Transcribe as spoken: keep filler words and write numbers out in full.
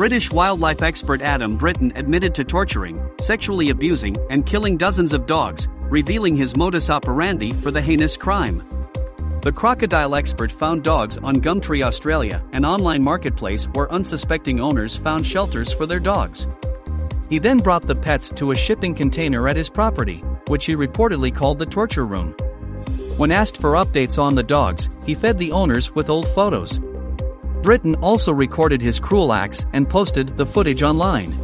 British wildlife expert Adam Britton admitted to torturing, sexually abusing, and killing dozens of dogs, revealing his modus operandi for the heinous crime. The crocodile expert found dogs on Gumtree Australia, an online marketplace where unsuspecting owners found shelters for their dogs. He then brought the pets to a shipping container at his property, which he reportedly called the torture room. When asked for updates on the dogs, he fed the owners with old photos. Britton also recorded his cruel acts and posted the footage online.